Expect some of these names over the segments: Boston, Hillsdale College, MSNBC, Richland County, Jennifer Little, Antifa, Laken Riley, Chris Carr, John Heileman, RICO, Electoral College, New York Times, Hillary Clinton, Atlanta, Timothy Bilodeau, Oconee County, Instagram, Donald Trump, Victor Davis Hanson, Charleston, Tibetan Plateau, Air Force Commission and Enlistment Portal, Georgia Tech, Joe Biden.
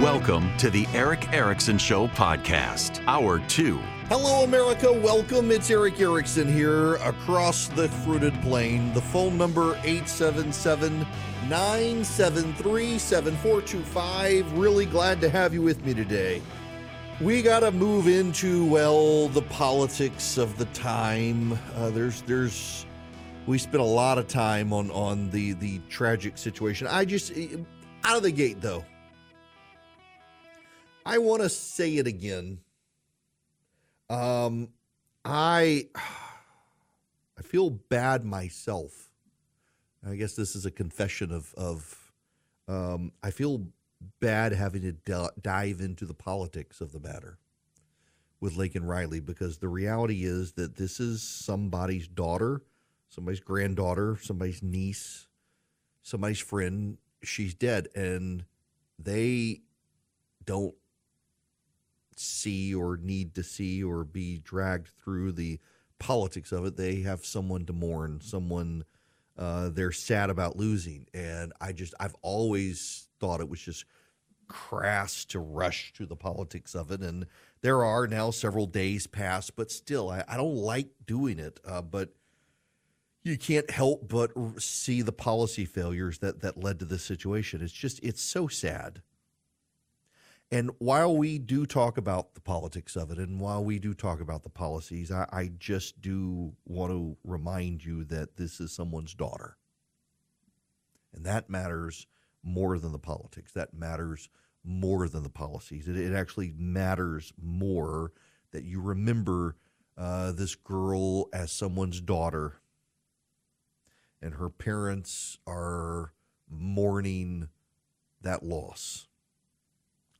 Welcome to the Eric Erickson Show podcast, Hour 2. Hello, America. Welcome. It's Eric Erickson here across the fruited plain. The phone number 877-973-7425. Really glad to have you with me today. We got to move into, well, the politics of the time. We spent a lot of time on the tragic situation. Out of the gate, though, I want to say it again. I feel bad myself. I guess this is a confession of I feel bad having to dive into the politics of the matter with Laken Riley, because the reality is that this is somebody's daughter, somebody's granddaughter, somebody's niece, somebody's friend. She's dead, and they don't see or need to see or be dragged through the politics of it. They have someone to mourn, someone they're sad about losing. And I've always thought it was just crass to rush to the politics of it. And there are now several days past, but still, I don't like doing it. But you can't help but see the policy failures that led to this situation. It's so sad. And while we do talk about the politics of it, and while we do talk about the policies, I just do want to remind you that this is someone's daughter. And that matters more than the politics. That matters more than the policies. It actually matters more that you remember this girl as someone's daughter. And her parents are mourning that loss.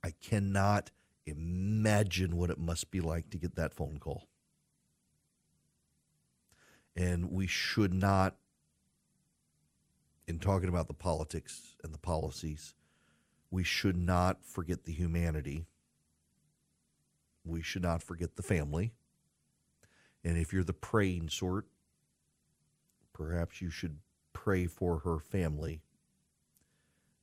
I cannot imagine what it must be like to get that phone call. And we should not, in talking about the politics and the policies, we should not forget the humanity. We should not forget the family. And if you're the praying sort, perhaps you should pray for her family.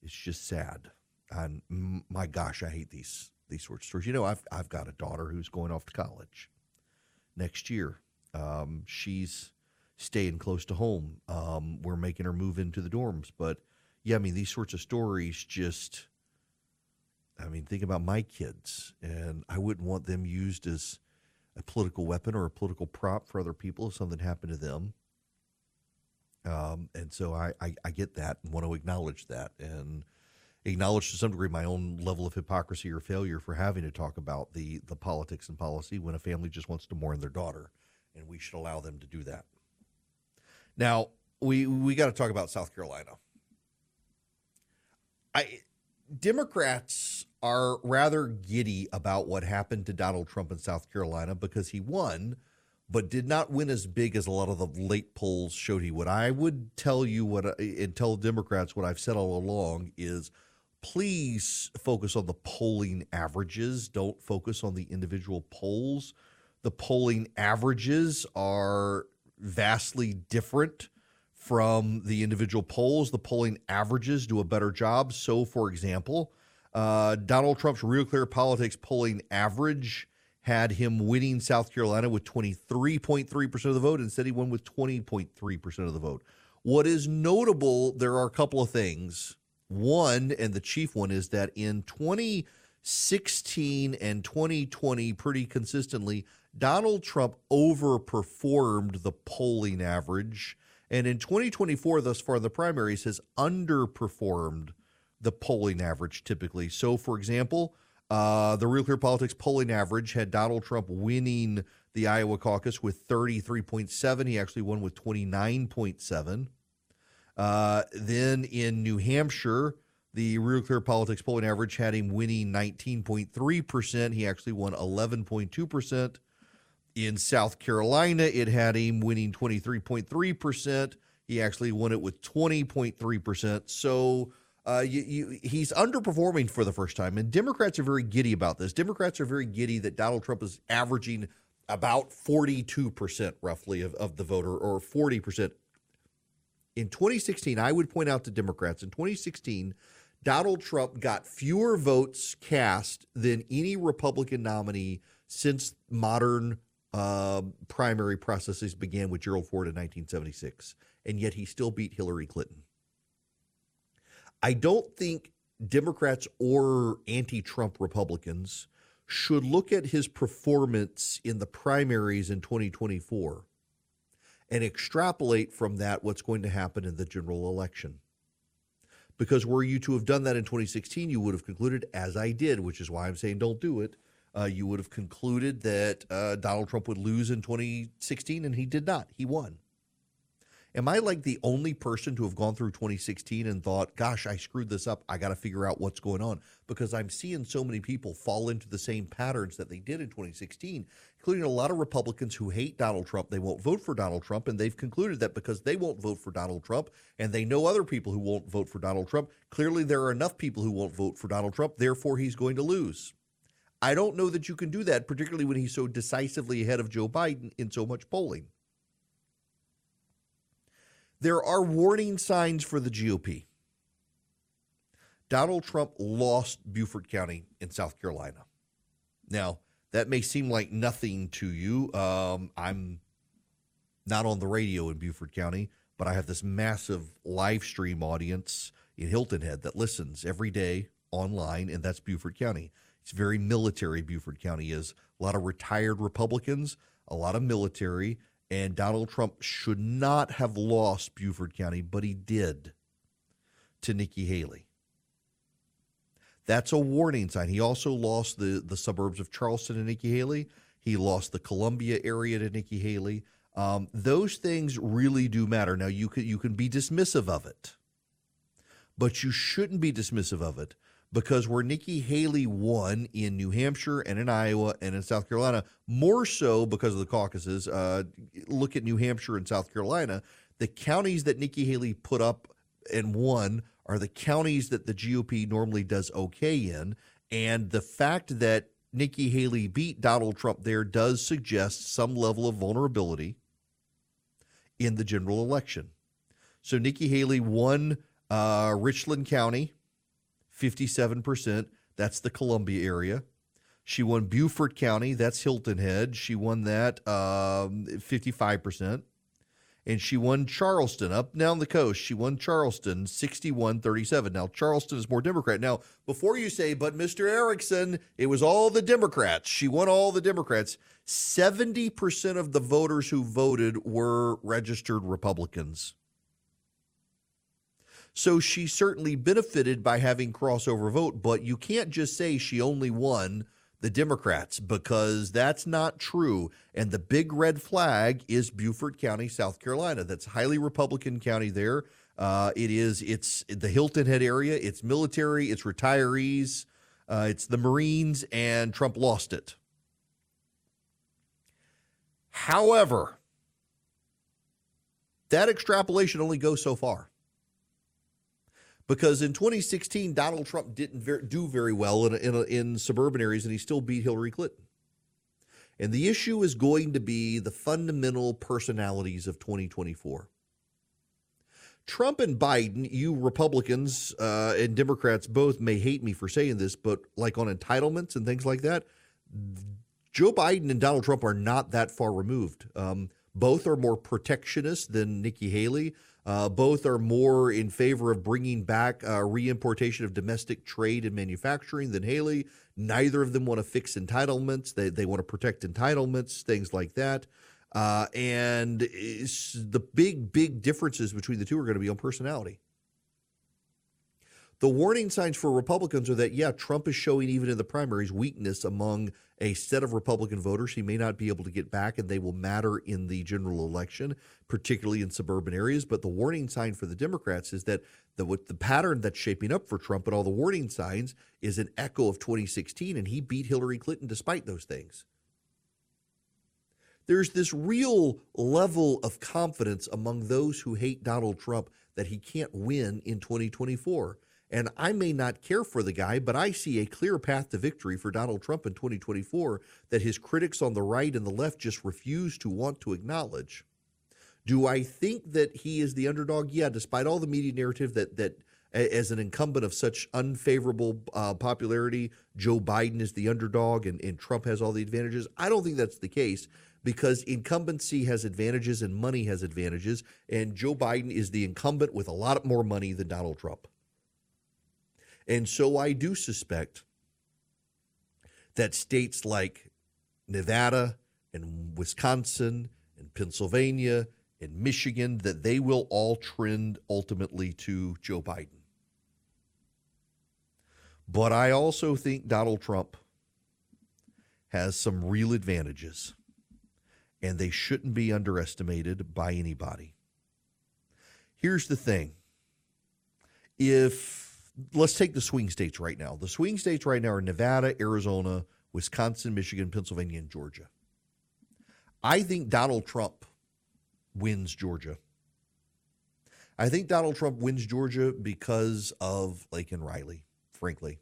It's just sad. And my gosh, I hate these sorts of stories. You know, I've got a daughter who's going off to college next year. She's staying close to home. We're making her move into the dorms. But yeah, I mean, these sorts of stories think about my kids, and I wouldn't want them used as a political weapon or a political prop for other people if something happened to them. And so I get that and want to acknowledge that and acknowledge to some degree my own level of hypocrisy or failure for having to talk about the politics and policy when a family just wants to mourn their daughter, and we should allow them to do that. Now, we got to talk about South Carolina. Democrats are rather giddy about what happened to Donald Trump in South Carolina because he won, but did not win as big as a lot of the late polls showed he would. I would tell you and tell Democrats what I've said all along is, please focus on the polling averages. Don't focus on the individual polls. The polling averages are vastly different from the individual polls. The polling averages do a better job. So, for example, Donald Trump's Real Clear Politics polling average had him winning South Carolina with 23.3% of the vote. Instead, he won with 20.3% of the vote. What is notable, there are a couple of things. One, and the chief one, is that in 2016 and 2020, pretty consistently, Donald Trump overperformed the polling average. And in 2024, thus far, the primaries has underperformed the polling average typically. So, for example, the Real Clear Politics polling average had Donald Trump winning the Iowa caucus with 33.7. He actually won with 29.7. Then in New Hampshire, the Real Clear Politics polling average had him winning 19.3%. He actually won 11.2%. In South Carolina, it had him winning 23.3%. He actually won it with 20.3%. So he's underperforming for the first time, and Democrats are very giddy about this. Democrats are very giddy that Donald Trump is averaging about 42% roughly of the voter, or 40%. In 2016, I would point out to Democrats, in 2016, Donald Trump got fewer votes cast than any Republican nominee since modern primary processes began with Gerald Ford in 1976, and yet he still beat Hillary Clinton. I don't think Democrats or anti-Trump Republicans should look at his performance in the primaries in 2024 and extrapolate from that what's going to happen in the general election. Because were you to have done that in 2016, you would have concluded, as I did, which is why I'm saying don't do it, you would have concluded that Donald Trump would lose in 2016, and he did not. He won. Am I like the only person to have gone through 2016 and thought, gosh, I screwed this up. I got to figure out what's going on, because I'm seeing so many people fall into the same patterns that they did in 2016, including a lot of Republicans who hate Donald Trump. They won't vote for Donald Trump, and they've concluded that because they won't vote for Donald Trump and they know other people who won't vote for Donald Trump, clearly there are enough people who won't vote for Donald Trump, therefore he's going to lose. I don't know that you can do that, particularly when he's so decisively ahead of Joe Biden in so much polling. There are warning signs for the GOP. Donald Trump lost Beaufort County in South Carolina. Now, that may seem like nothing to you. I'm not on the radio in Beaufort County, but I have this massive live stream audience in Hilton Head that listens every day online, and that's Beaufort County. It's very military, Beaufort County is. A lot of retired Republicans, a lot of military, and Donald Trump should not have lost Beaufort County, but he did to Nikki Haley. That's a warning sign. He also lost the suburbs of Charleston to Nikki Haley. He lost the Columbia area to Nikki Haley. Those things really do matter. Now, you can be dismissive of it, but you shouldn't be dismissive of it. Because where Nikki Haley won in New Hampshire and in Iowa and in South Carolina, more so because of the caucuses, look at New Hampshire and South Carolina, the counties that Nikki Haley put up and won are the counties that the GOP normally does okay in. And the fact that Nikki Haley beat Donald Trump there does suggest some level of vulnerability in the general election. So Nikki Haley won Richland County, 57%. That's the Columbia area. She won Beaufort County. That's Hilton Head. She won that 55%. And she won Charleston, up down the coast. She won Charleston 61-37. Now, Charleston is more Democrat. Now, before you say, but Mr. Erickson, it was all the Democrats. She won all the Democrats. 70% of the voters who voted were registered Republicans. So she certainly benefited by having crossover vote, but you can't just say she only won the Democrats, because that's not true. And the big red flag is Beaufort County, South Carolina. That's highly Republican county there. It's the Hilton Head area. It's military. It's retirees. It's the Marines, and Trump lost it. However, that extrapolation only goes so far. Because in 2016, Donald Trump didn't do very well in suburban areas, and he still beat Hillary Clinton. And the issue is going to be the fundamental personalities of 2024. Trump and Biden, you Republicans and Democrats both may hate me for saying this, but like on entitlements and things like that, Joe Biden and Donald Trump are not that far removed. Both are more protectionist than Nikki Haley. Both are more in favor of bringing back reimportation of domestic trade and manufacturing than Haley. Neither of them want to fix entitlements. They want to protect entitlements, things like that. And the big differences between the two are going to be on personality. The warning signs for Republicans are that, yeah, Trump is showing even in the primaries weakness among a set of Republican voters he may not be able to get back, and they will matter in the general election, particularly in suburban areas. But the warning sign for the Democrats is that the pattern that's shaping up for Trump and all the warning signs is an echo of 2016, and he beat Hillary Clinton despite those things. There's this real level of confidence among those who hate Donald Trump that he can't win in 2024. And I may not care for the guy, but I see a clear path to victory for Donald Trump in 2024 that his critics on the right and the left just refuse to want to acknowledge. Do I think that he is the underdog? Yeah, despite all the media narrative that as an incumbent of such unfavorable popularity, Joe Biden is the underdog and Trump has all the advantages. I don't think that's the case, because incumbency has advantages and money has advantages, and Joe Biden is the incumbent with a lot more money than Donald Trump. And so I do suspect that states like Nevada and Wisconsin and Pennsylvania and Michigan, that they will all trend ultimately to Joe Biden. But I also think Donald Trump has some real advantages, and they shouldn't be underestimated by anybody. Here's the thing. Let's take the swing states right now. The swing states right now are Nevada, Arizona, Wisconsin, Michigan, Pennsylvania, and Georgia. I think Donald Trump wins Georgia. I think Donald Trump wins Georgia because of Laken Riley, frankly.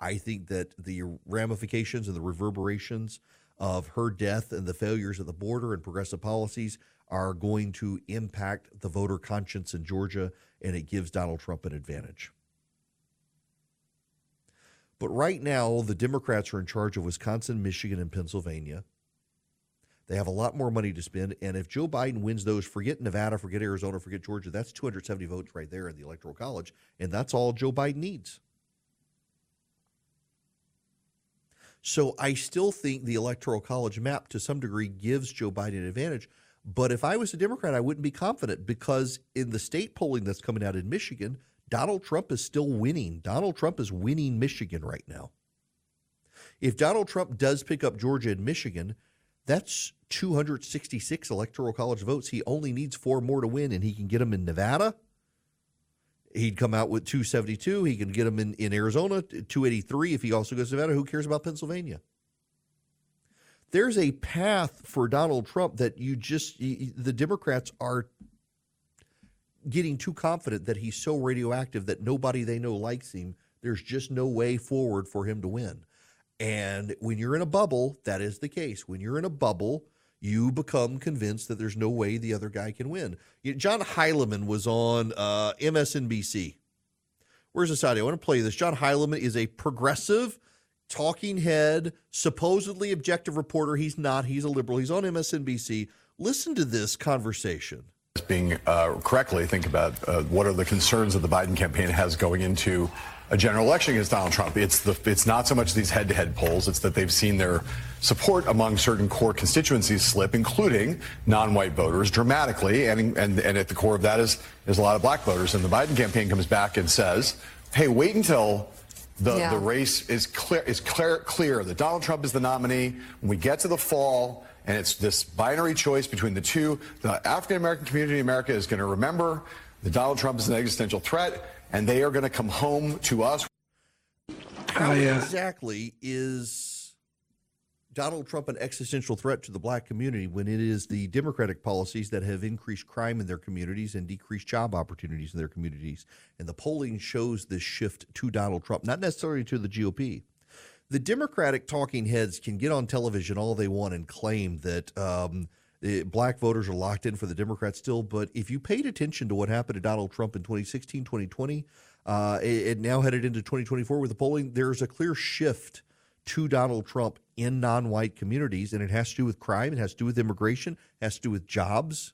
I think that the ramifications and the reverberations of her death and the failures at the border and progressive policies are going to impact the voter conscience in Georgia, and it gives Donald Trump an advantage. But right now, the Democrats are in charge of Wisconsin, Michigan, and Pennsylvania. They have a lot more money to spend. And if Joe Biden wins those, forget Nevada, forget Arizona, forget Georgia, that's 270 votes right there in the Electoral College. And that's all Joe Biden needs. So I still think the Electoral College map to some degree gives Joe Biden an advantage. But if I was a Democrat, I wouldn't be confident, because in the state polling that's coming out in Michigan, Donald Trump is still winning. Donald Trump is winning Michigan right now. If Donald Trump does pick up Georgia and Michigan, that's 266 Electoral College votes. He only needs 4 more to win, and he can get them in Nevada. He'd come out with 272. He can get them in Arizona, 283 if he also goes to Nevada. Who cares about Pennsylvania? There's a path for Donald Trump that the Democrats are getting too confident that he's so radioactive that nobody they know likes him. There's just no way forward for him to win. And when you're in a bubble, that is the case. When you're in a bubble, you become convinced that there's no way the other guy can win. John Heileman was on MSNBC. Where's this audio? I want to play this. John Heileman is a progressive talking head, supposedly objective reporter. He's not. He's a liberal. He's on MSNBC. Listen to this conversation. Being correctly think about what are the concerns that the Biden campaign has going into a general election against Donald Trump. It's not so much these head-to-head polls. It's that they've seen their support among certain core constituencies slip, including non-white voters, dramatically. And at the core of that is a lot of black voters. And the Biden campaign comes back and says, hey, wait until the race is clear that Donald Trump is the nominee. When we get to the fall, and it's this binary choice between the two, the African-American community in America is going to remember that Donald Trump is an existential threat, and they are going to come home to us. How exactly is Donald Trump an existential threat to the black community when it is the Democratic policies that have increased crime in their communities and decreased job opportunities in their communities? And the polling shows this shift to Donald Trump, not necessarily to the GOP. The Democratic talking heads can get on television all they want and claim that black voters are locked in for the Democrats still. But if you paid attention to what happened to Donald Trump in 2016, 2020, and now headed into 2024 with the polling, there's a clear shift to Donald Trump in non-white communities, and it has to do with crime, it has to do with immigration, it has to do with jobs,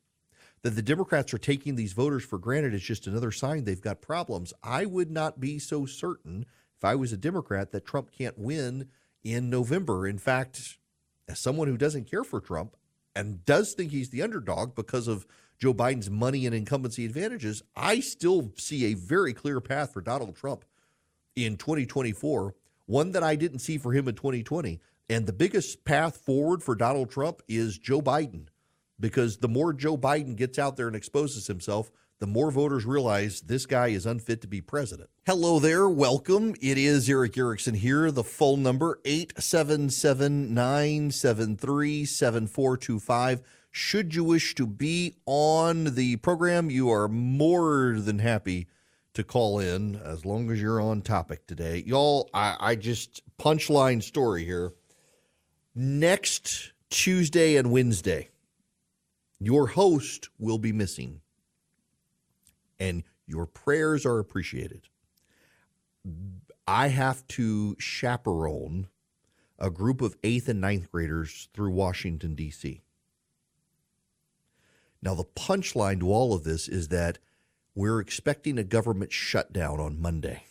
that the Democrats are taking these voters for granted is just another sign they've got problems. I would not be so certain, if I was a Democrat, that Trump can't win in November. In fact, as someone who doesn't care for Trump and does think he's the underdog because of Joe Biden's money and incumbency advantages, I still see a very clear path for Donald Trump in 2024, one that I didn't see for him in 2020. And the biggest path forward for Donald Trump is Joe Biden, because the more Joe Biden gets out there and exposes himself, the more voters realize this guy is unfit to be president. Hello there. Welcome. It is Eric Erickson here. The phone number, 877-973-7425. Should you wish to be on the program, you are more than happy to call in as long as you're on topic today. Y'all, I just punchline story here. Next Tuesday and Wednesday, your host will be missing, and your prayers are appreciated. I have to chaperone a group of 8th and 9th graders through Washington, D.C. Now, the punchline to all of this is that we're expecting a government shutdown on Monday.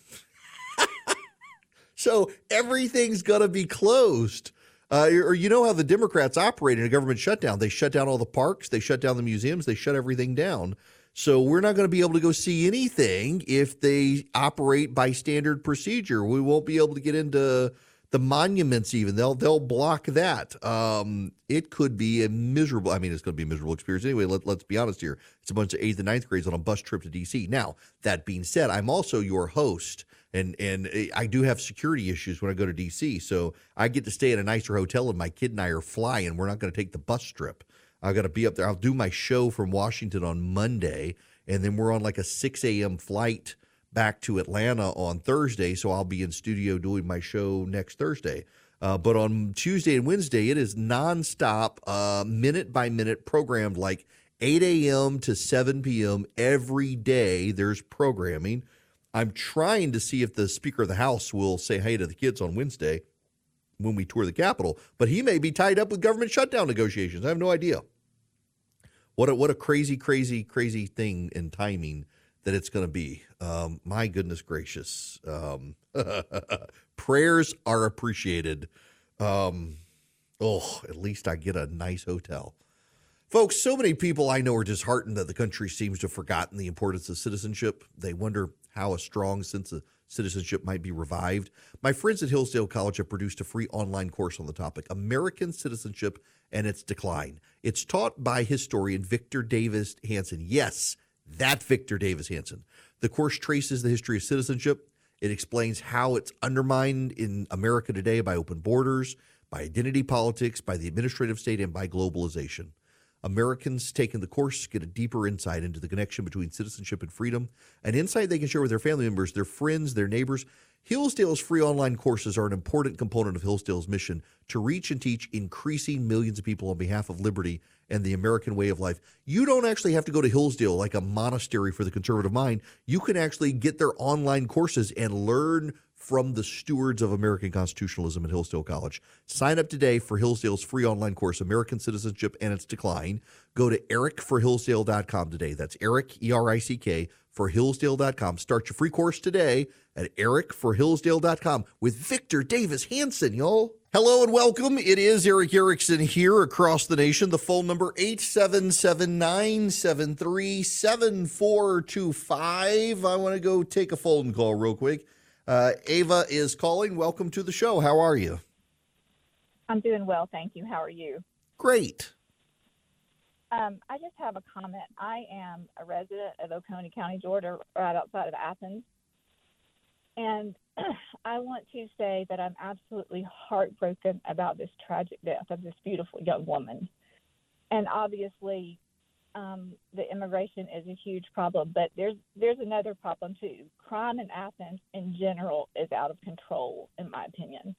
So everything's going to be closed. Or you know how the Democrats operate in a government shutdown. They shut down all the parks. They shut down the museums. They shut everything down. So we're not going to be able to go see anything if they operate by standard procedure. We won't be able to get into the monuments even. They'll block that. It could be a miserable, I mean, it's going to be a miserable experience. Anyway, let's be honest here. It's a bunch of 8th and 9th grades on a bus trip to D.C. Now, that being said, I'm also your host, and I do have security issues when I go to D.C., so I get to stay at a nicer hotel, and my kid and I are flying. We're not going to take the bus trip. I got to be up there. I'll do my show from Washington on Monday, and then we're on like a 6 a.m. flight back to Atlanta on Thursday, so I'll be in studio doing my show next Thursday. But on Tuesday and Wednesday, it is nonstop, minute-by-minute programmed, like 8 a.m. to 7 p.m. every day there's programming. I'm trying to see if the Speaker of the House will say hey to the kids on Wednesday when we tour the Capitol, but he may be tied up with government shutdown negotiations. I have no idea. What a crazy, crazy, crazy thing in timing that it's going to be. My goodness gracious. Prayers are appreciated. At least I get a nice hotel. Folks, so many people I know are disheartened that the country seems to have forgotten the importance of citizenship. They wonder how a strong sense of citizenship might be revived. My friends at Hillsdale College have produced a free online course on the topic, American Citizenship and Its Decline. It's taught by historian Victor Davis Hanson. Yes, that Victor Davis Hanson. The course traces the history of citizenship. It explains how it's undermined in America today by open borders, by identity politics, by the administrative state, and by globalization. Americans taking the course get a deeper insight into the connection between citizenship and freedom, an insight they can share with their family members, their friends, their neighbors. Hillsdale's free online courses are an important component of Hillsdale's mission to reach and teach increasing millions of people on behalf of liberty and the American way of life. You don't actually have to go to Hillsdale like a monastery for the conservative mind. You can actually get their online courses and learn from the stewards of American constitutionalism at Hillsdale College. Sign up today for Hillsdale's free online course, American Citizenship and Its Decline. Go to ericforhillsdale.com today. That's Eric, E-R-I-C-K, for Hillsdale.com. Start your free course today at ericforhillsdale.com with Victor Davis Hanson, y'all. Hello and welcome. It is Eric Erickson here across the nation. The phone number, 877-973-7425. I want to go take a phone call real quick. Ava is calling. Welcome to the show. How are you? I'm doing well, thank you. How are you? Great. I just have a comment. I am a resident of Oconee County, Georgia, right outside of Athens. And I want to say that I'm absolutely heartbroken about this tragic death of this beautiful young woman. And obviously, the immigration is a huge problem, but there's another problem too. Crime in Athens in general is out of control, in my opinion.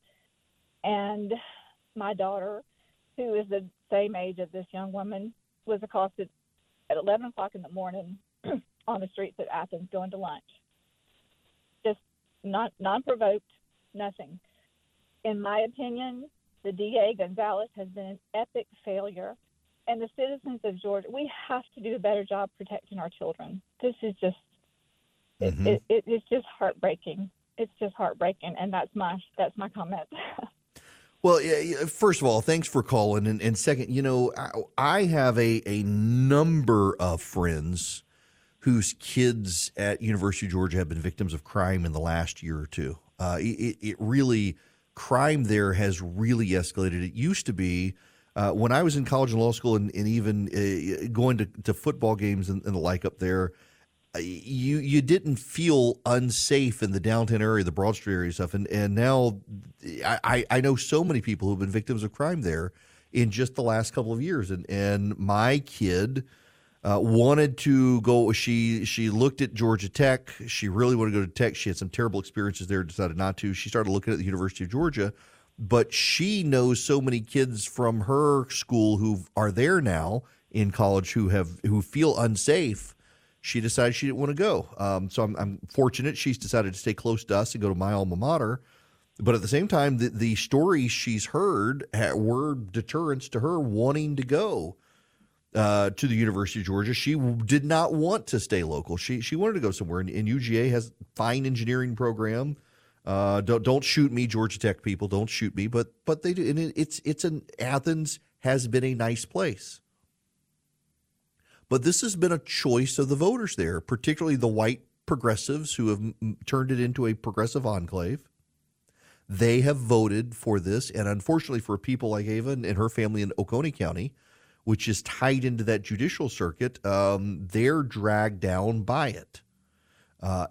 And my daughter, who is the same age as this young woman, was accosted at 11 o'clock in the morning on the streets of Athens going to lunch. Just non-provoked, nothing. In my opinion, The DA, Gonzalez, has been an epic failure. And the citizens of Georgia, we have to do a better job protecting our children. This is just, it's just heartbreaking. It's just heartbreaking. And that's my comment. Well, first of all, thanks for calling. And second, you know, I have a number of friends whose kids at University of Georgia have been victims of crime in the last year or two. It really, crime there has really escalated. It used to be, when I was in college and law school and even going to football games and the like up there, you didn't feel unsafe in the downtown area, the Broad Street area stuff. And now I know so many people who've been victims of crime there in just the last couple of years. And my kid wanted to go. She looked at Georgia Tech. She really wanted to go to Tech. She had some terrible experiences there, decided not to. She started looking at the University of Georgia. But she knows so many kids from her school who are there now in college who feel unsafe. She decided she didn't want to go. So I'm fortunate she's decided to stay close to us and go to my alma mater. But at the same time, the stories she's heard were deterrents to her wanting to go to the University of Georgia. She did not want to stay local. She wanted to go somewhere. And UGA has a fine engineering program. Don't shoot me, Georgia Tech people. Don't shoot me, but they do. And Athens has been a nice place, but this has been a choice of the voters there, particularly the white progressives who have turned it into a progressive enclave. They have voted for this, and unfortunately for people like Ava and her family in Oconee County, which is tied into that judicial circuit, they're dragged down by it.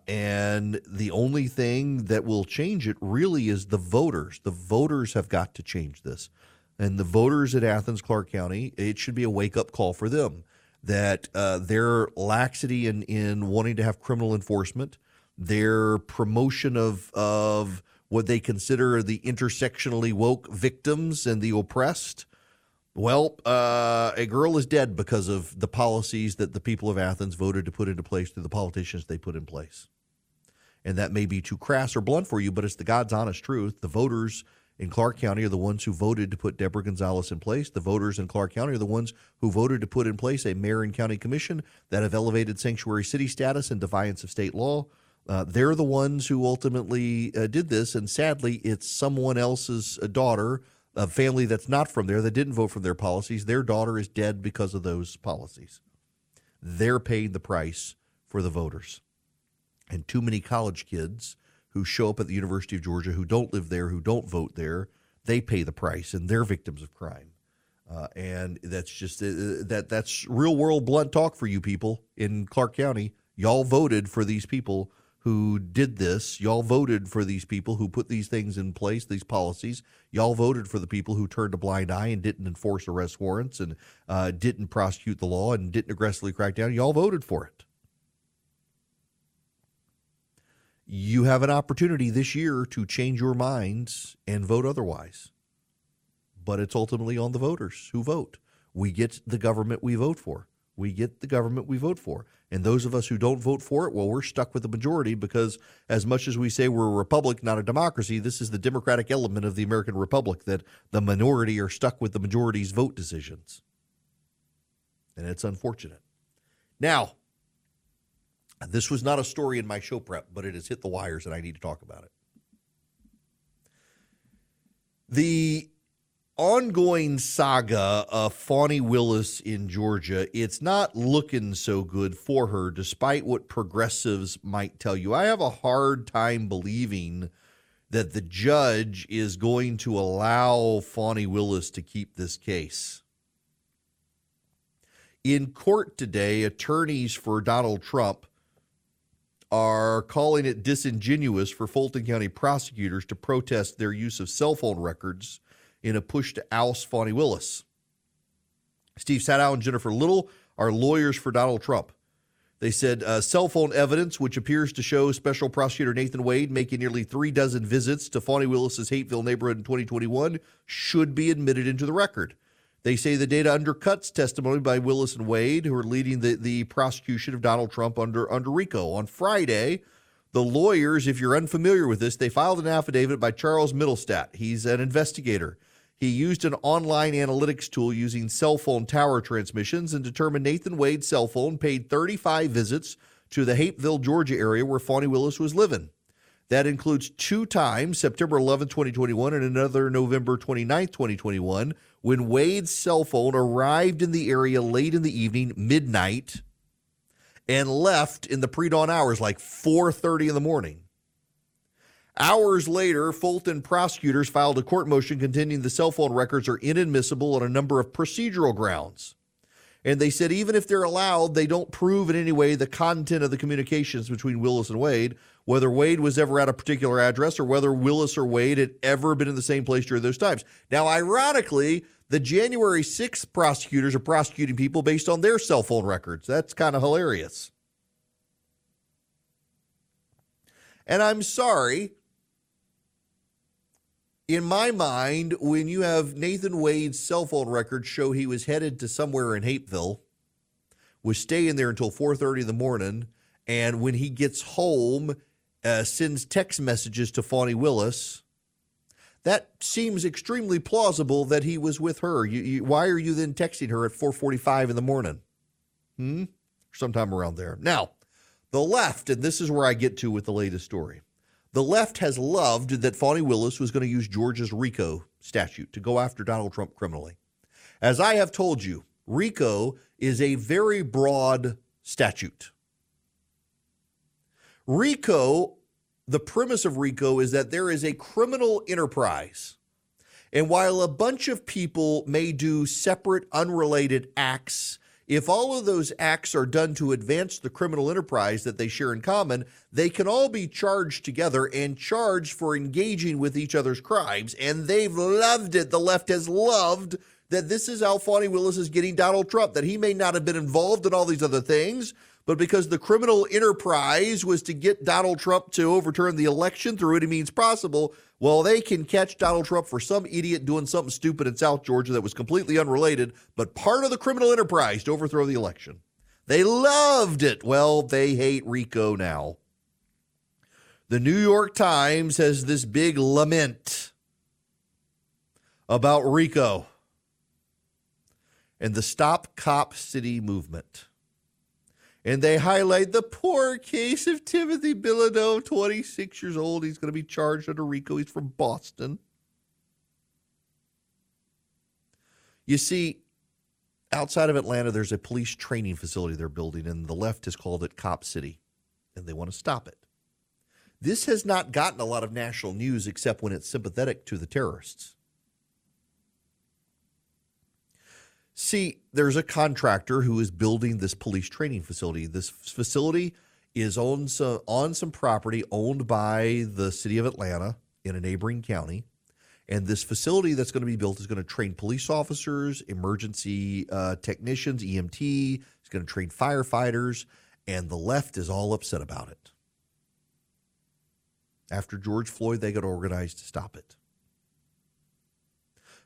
And the only thing that will change it really is the voters. The voters have got to change this. And the voters at Athens-Clarke County, it should be a wake-up call for them that their laxity in wanting to have criminal enforcement, their promotion of what they consider the intersectionally woke victims and the oppressed. Well, a girl is dead because of the policies that the people of Athens voted to put into place through the politicians they put in place. And that may be too crass or blunt for you, but it's the God's honest truth. The voters in Clark County are the ones who voted to put Deborah Gonzalez in place. The voters in Clark County are the ones who voted to put in place a mayor and county commission that have elevated sanctuary city status in defiance of state law. They're the ones who ultimately did this, and sadly, it's someone else's daughter, a family that's not from there, that didn't vote for their policies. Their daughter is dead because of those policies. They're paying the price for the voters. And too many college kids who show up at the University of Georgia, who don't live there, who don't vote there, they pay the price, and they're victims of crime. And that's just that's real-world blunt talk for you people in Clark County. Y'all voted for these people who did this. Y'all voted for these people who put these things in place, these policies. Y'all voted for the people who turned a blind eye and didn't enforce arrest warrants and didn't prosecute the law and didn't aggressively crack down. Y'all voted for it. You have an opportunity this year to change your minds and vote otherwise. But it's ultimately on the voters who vote. We get the government we vote for. We get the government we vote for. And those of us who don't vote for it, well, we're stuck with the majority because as much as we say we're a republic, not a democracy, this is the democratic element of the American republic, that the minority are stuck with the majority's vote decisions. And it's unfortunate. Now, this was not a story in my show prep, but it has hit the wires and I need to talk about it. The ongoing saga of Fani Willis in Georgia, it's not looking so good for her, despite what progressives might tell you. I have a hard time believing that the judge is going to allow Fani Willis to keep this case. In court today, attorneys for Donald Trump are calling it disingenuous for Fulton County prosecutors to protest their use of cell phone records in a push to oust Fani Willis. Steve Sadow and Jennifer Little are lawyers for Donald Trump. They said cell phone evidence, which appears to show Special Prosecutor Nathan Wade making nearly 36 visits to Fani Willis's Hapeville neighborhood in 2021, should be admitted into the record. They say the data undercuts testimony by Willis and Wade, who are leading the prosecution of Donald Trump under RICO. On Friday, the lawyers, if you're unfamiliar with this, they filed an affidavit by Charles Middlestadt. He's an investigator. He used an online analytics tool using cell phone tower transmissions and determined Nathan Wade's cell phone paid 35 visits to the Hapeville, Georgia area where Fani Willis was living. That includes 2 times, September 11, 2021, and another November 29, 2021, when Wade's cell phone arrived in the area late in the evening, midnight, and left in the pre-dawn hours, like 4:30 in the morning. Hours later, Fulton prosecutors filed a court motion contending the cell phone records are inadmissible on a number of procedural grounds. And they said even if they're allowed, they don't prove in any way the content of the communications between Willis and Wade, whether Wade was ever at a particular address or whether Willis or Wade had ever been in the same place during those times. Now, ironically, the January 6th prosecutors are prosecuting people based on their cell phone records. That's kind of hilarious. And I'm sorry. In my mind, when you have Nathan Wade's cell phone records show he was headed to somewhere in Hapeville, was staying there until 4:30 in the morning, and when he gets home, sends text messages to Fani Willis, that seems extremely plausible that he was with her. Why are you then texting her at 4:45 in the morning? Sometime around there. Now, the left, and this is where I get to with the latest story. The left has loved that Fani Willis was going to use Georgia's RICO statute to go after Donald Trump criminally. As I have told you, RICO is a very broad statute. RICO, the premise of RICO is that there is a criminal enterprise. And while a bunch of people may do separate, unrelated acts, if all of those acts are done to advance the criminal enterprise that they share in common, they can all be charged together and charged for engaging with each other's crimes. And they've loved it. The left has loved that this is how Fani Willis is getting Donald Trump, that he may not have been involved in all these other things, but because the criminal enterprise was to get Donald Trump to overturn the election through any means possible, well, they can catch Donald Trump for some idiot doing something stupid in South Georgia that was completely unrelated, but part of the criminal enterprise to overthrow the election. They loved it. Well, they hate RICO now. The New York Times has this big lament about RICO and the Stop Cop City movement. And they highlight the poor case of Timothy Bilodeau, 26 years old. He's going to be charged under RICO. He's from Boston. You see, outside of Atlanta, there's a police training facility they're building, and the left has called it Cop City, and they want to stop it. This has not gotten a lot of national news except when it's sympathetic to the terrorists. See, there's a contractor who is building this police training facility. This facility is on some property owned by the city of Atlanta in a neighboring county. And this facility that's going to be built is going to train police officers, emergency technicians, EMT. It's going to train firefighters. And the left is all upset about it. After George Floyd, they got organized to stop it.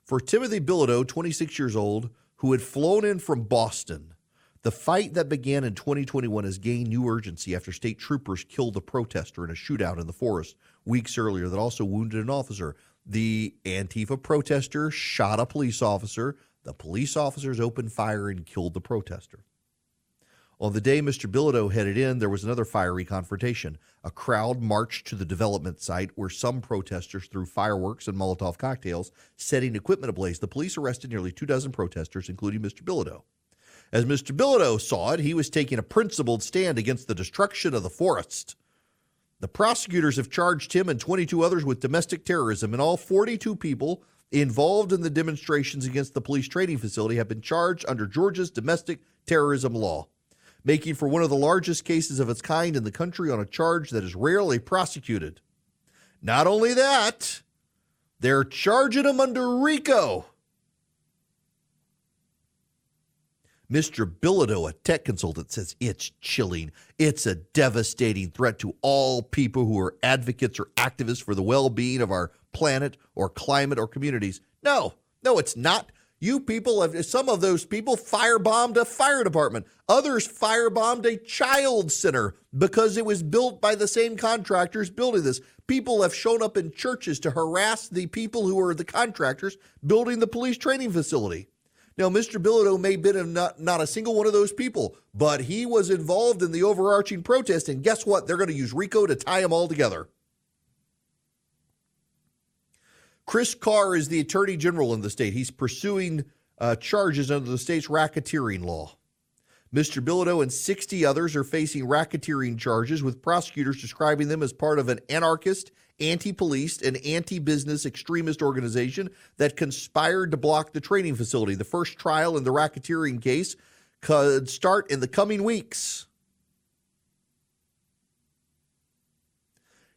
For Timothy Bilodeau, 26 years old, who had flown in from Boston, the fight that began in 2021 has gained new urgency after state troopers killed a protester in a shootout in the forest weeks earlier that also wounded an officer. The Antifa protester shot a police officer. The police officers opened fire and killed the protester. On the day Mr. Bilodeau headed in, there was another fiery confrontation. A crowd marched to the development site where some protesters threw fireworks and Molotov cocktails, setting equipment ablaze. The police arrested nearly 24 protesters, including Mr. Bilodeau. As Mr. Bilodeau saw it, he was taking a principled stand against the destruction of the forest. The prosecutors have charged him and 22 others with domestic terrorism, and all 42 people involved in the demonstrations against the police training facility have been charged under Georgia's domestic terrorism law, making for one of the largest cases of its kind in the country on a charge that is rarely prosecuted. Not only that, they're charging him under RICO. Mr. Bilodeau, a tech consultant, says it's chilling. It's a devastating threat to all people who are advocates or activists for the well-being of our planet or climate or communities. No, it's not. You people have, some of those people firebombed a fire department. Others firebombed a child center because it was built by the same contractors building this. People have shown up in churches to harass the people who are the contractors building the police training facility. Now, Mr. Bilodeau may have been not a single one of those people, but he was involved in the overarching protest. And guess what? They're going to use RICO to tie them all together. Chris Carr is the attorney general in the state. He's pursuing charges under the state's racketeering law. Mr. Bilodeau and 60 others are facing racketeering charges, with prosecutors describing them as part of an anarchist, anti-police, and anti-business extremist organization that conspired to block the training facility. The first trial in the racketeering case could start in the coming weeks.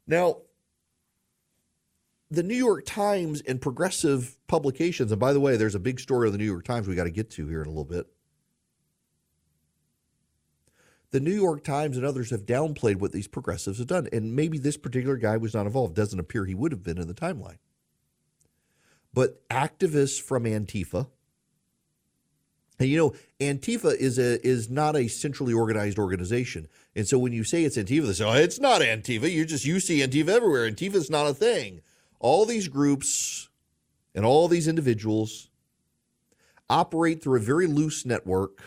Now, the New York Times and progressive publications, and by the way, there's a big story in the New York Times we got to get to here in a little bit. The New York Times and others have downplayed what these progressives have done, and maybe this particular guy was not involved. Doesn't appear he would have been in the timeline. But activists from Antifa, and you know, Antifa is not a centrally organized organization, and so when you say it's Antifa, they say, oh, it's not Antifa. You see Antifa everywhere. Antifa's not a thing. All these groups and all these individuals operate through a very loose network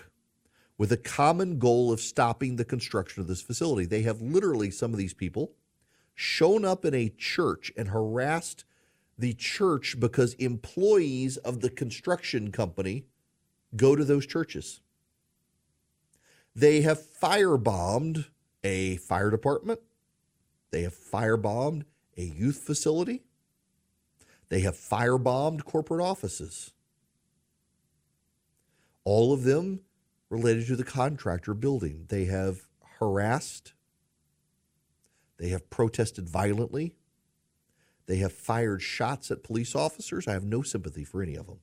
with a common goal of stopping the construction of this facility. They have literally, some of these people, shown up in a church and harassed the church because employees of the construction company go to those churches. They have firebombed a fire department. They have firebombed a youth facility. They have firebombed corporate offices. All of them related to the contractor building. They have harassed. They have protested violently. They have fired shots at police officers. I have no sympathy for any of them.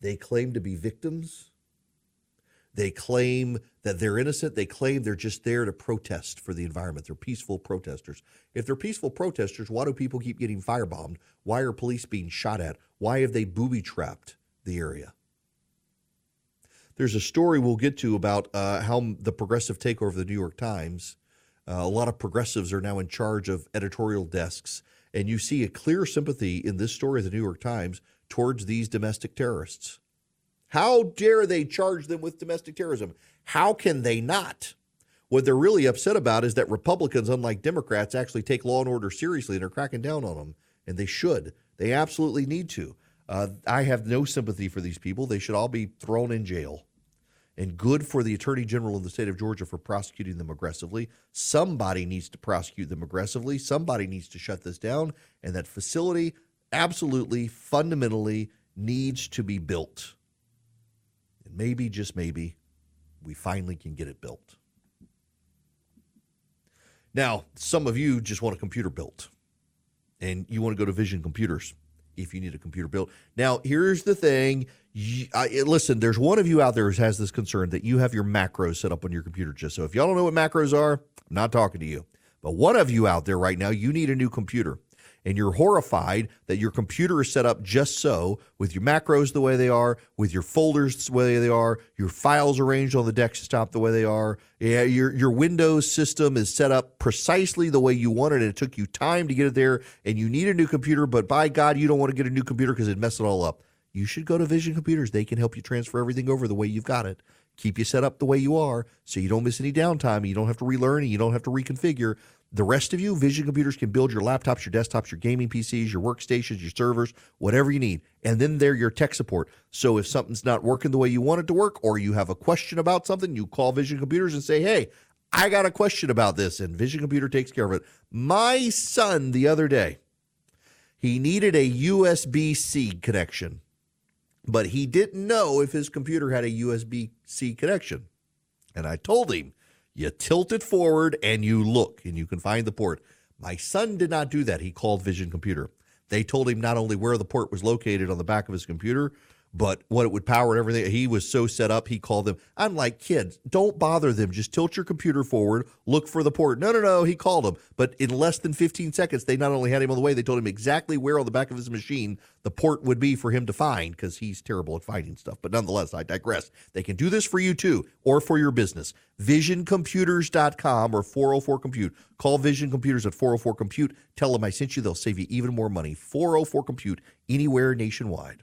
They claim to be victims. They claim that they're innocent. They claim they're just there to protest for the environment. They're peaceful protesters. If they're peaceful protesters, why do people keep getting firebombed? Why are police being shot at? Why have they booby-trapped the area? There's a story we'll get to about how the progressive takeover of the New York Times. A lot of progressives are now in charge of editorial desks, and you see a clear sympathy in this story of the New York Times towards these domestic terrorists. How dare they charge them with domestic terrorism? How can they not? What they're really upset about is that Republicans, unlike Democrats, actually take law and order seriously and are cracking down on them, and they should. They absolutely need to. I have no sympathy for these people. They should all be thrown in jail. And good for the attorney general of the state of Georgia for prosecuting them aggressively. Somebody needs to prosecute them aggressively. Somebody needs to shut this down. And that facility absolutely, fundamentally needs to be built. And maybe, just maybe, we finally can get it built. Now, some of you just want a computer built. And you want to go to Vision Computers if you need a computer built. Now, here's the thing. Listen, there's one of you out there who has this concern that you have your macros set up on your computer. Just so if y'all don't know what macros are, I'm not talking to you. But one of you out there right now, you need a new computer. And you're horrified that your computer is set up just so, with your macros the way they are, with your folders the way they are, your files arranged on the desktop the way they are. Yeah, your Windows system is set up precisely the way you want it, and it took you time to get it there, and you need a new computer, but by God, you don't want to get a new computer because it'd mess it all up. You should go to Vision Computers. They can help you transfer everything over the way you've got it. Keep you set up the way you are so you don't miss any downtime, and you don't have to relearn, and you don't have to reconfigure. The rest of you, Vision Computers can build your laptops, your desktops, your gaming PCs, your workstations, your servers, whatever you need. And then they're your tech support. So if something's not working the way you want it to work, or you have a question about something, you call Vision Computers and say, hey, I got a question about this. And Vision Computer takes care of it. My son, the other day, he needed a USB-C connection, but he didn't know if his computer had a USB-C connection. And I told him, you tilt it forward and you look and you can find the port. My son did not do that. He called Vision Computer. They told him not only where the port was located on the back of his computer But what it would power and everything, he was so set up, he called them. I'm like, kids, don't bother them. Just tilt your computer forward, look for the port. No, he called them. But in less than 15 seconds, they not only had him on the way, they told him exactly where on the back of his machine the port would be for him to find, because he's terrible at finding stuff. But nonetheless, I digress. They can do this for you, too, or for your business. VisionComputers.com or 404-COMPUTE. Call Vision Computers at 404-COMPUTE. Tell them I sent you. They'll save you even more money. 404-COMPUTE, anywhere nationwide.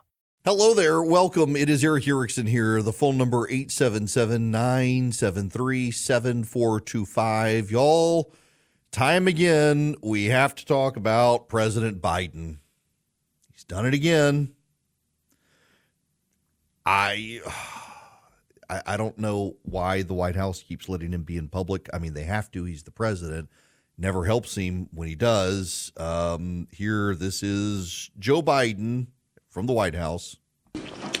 Hello there. Welcome. It is Eric Erickson here. The phone number 877-973-7425. Y'all, time again, we have to talk about President Biden. He's done it again. I don't know why the White House keeps letting him be in public. I mean, they have to. He's the president. Never helps him when he does. Here, this is Joe Biden from the White House.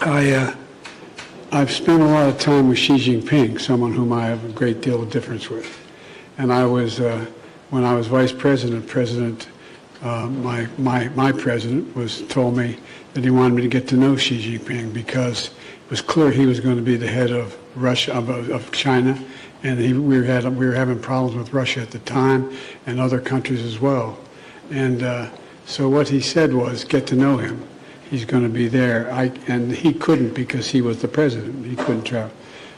I've spent a lot of time with Xi Jinping, someone whom I have a great deal of difference with. And I was, when I was vice president, my president told me that he wanted me to get to know Xi Jinping because it was clear he was going to be the head of Russia, of China, and we were having problems with Russia at the time and other countries as well. And so what he said was, get to know him. He's going to be there. And he couldn't because he was the president. He couldn't travel.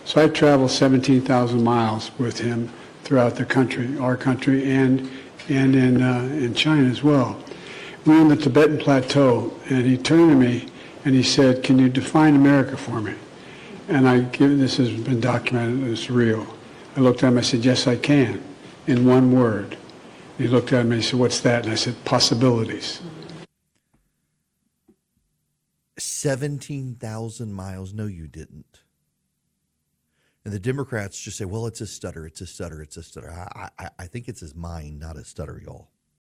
So I traveled 17,000 miles with him throughout the country, our country, and in China as well. We were on the Tibetan Plateau, and he turned to me and he said, "Can you define America for me?" And this has been documented, it's real. I looked at him, I said, "Yes, I can," in one word. He looked at me and he said, "What's that?" And I said, "Possibilities." 17,000 miles. No, you didn't. And the Democrats just say, well, it's a stutter. I think it's his mind, not his stutter, y'all.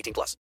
18+.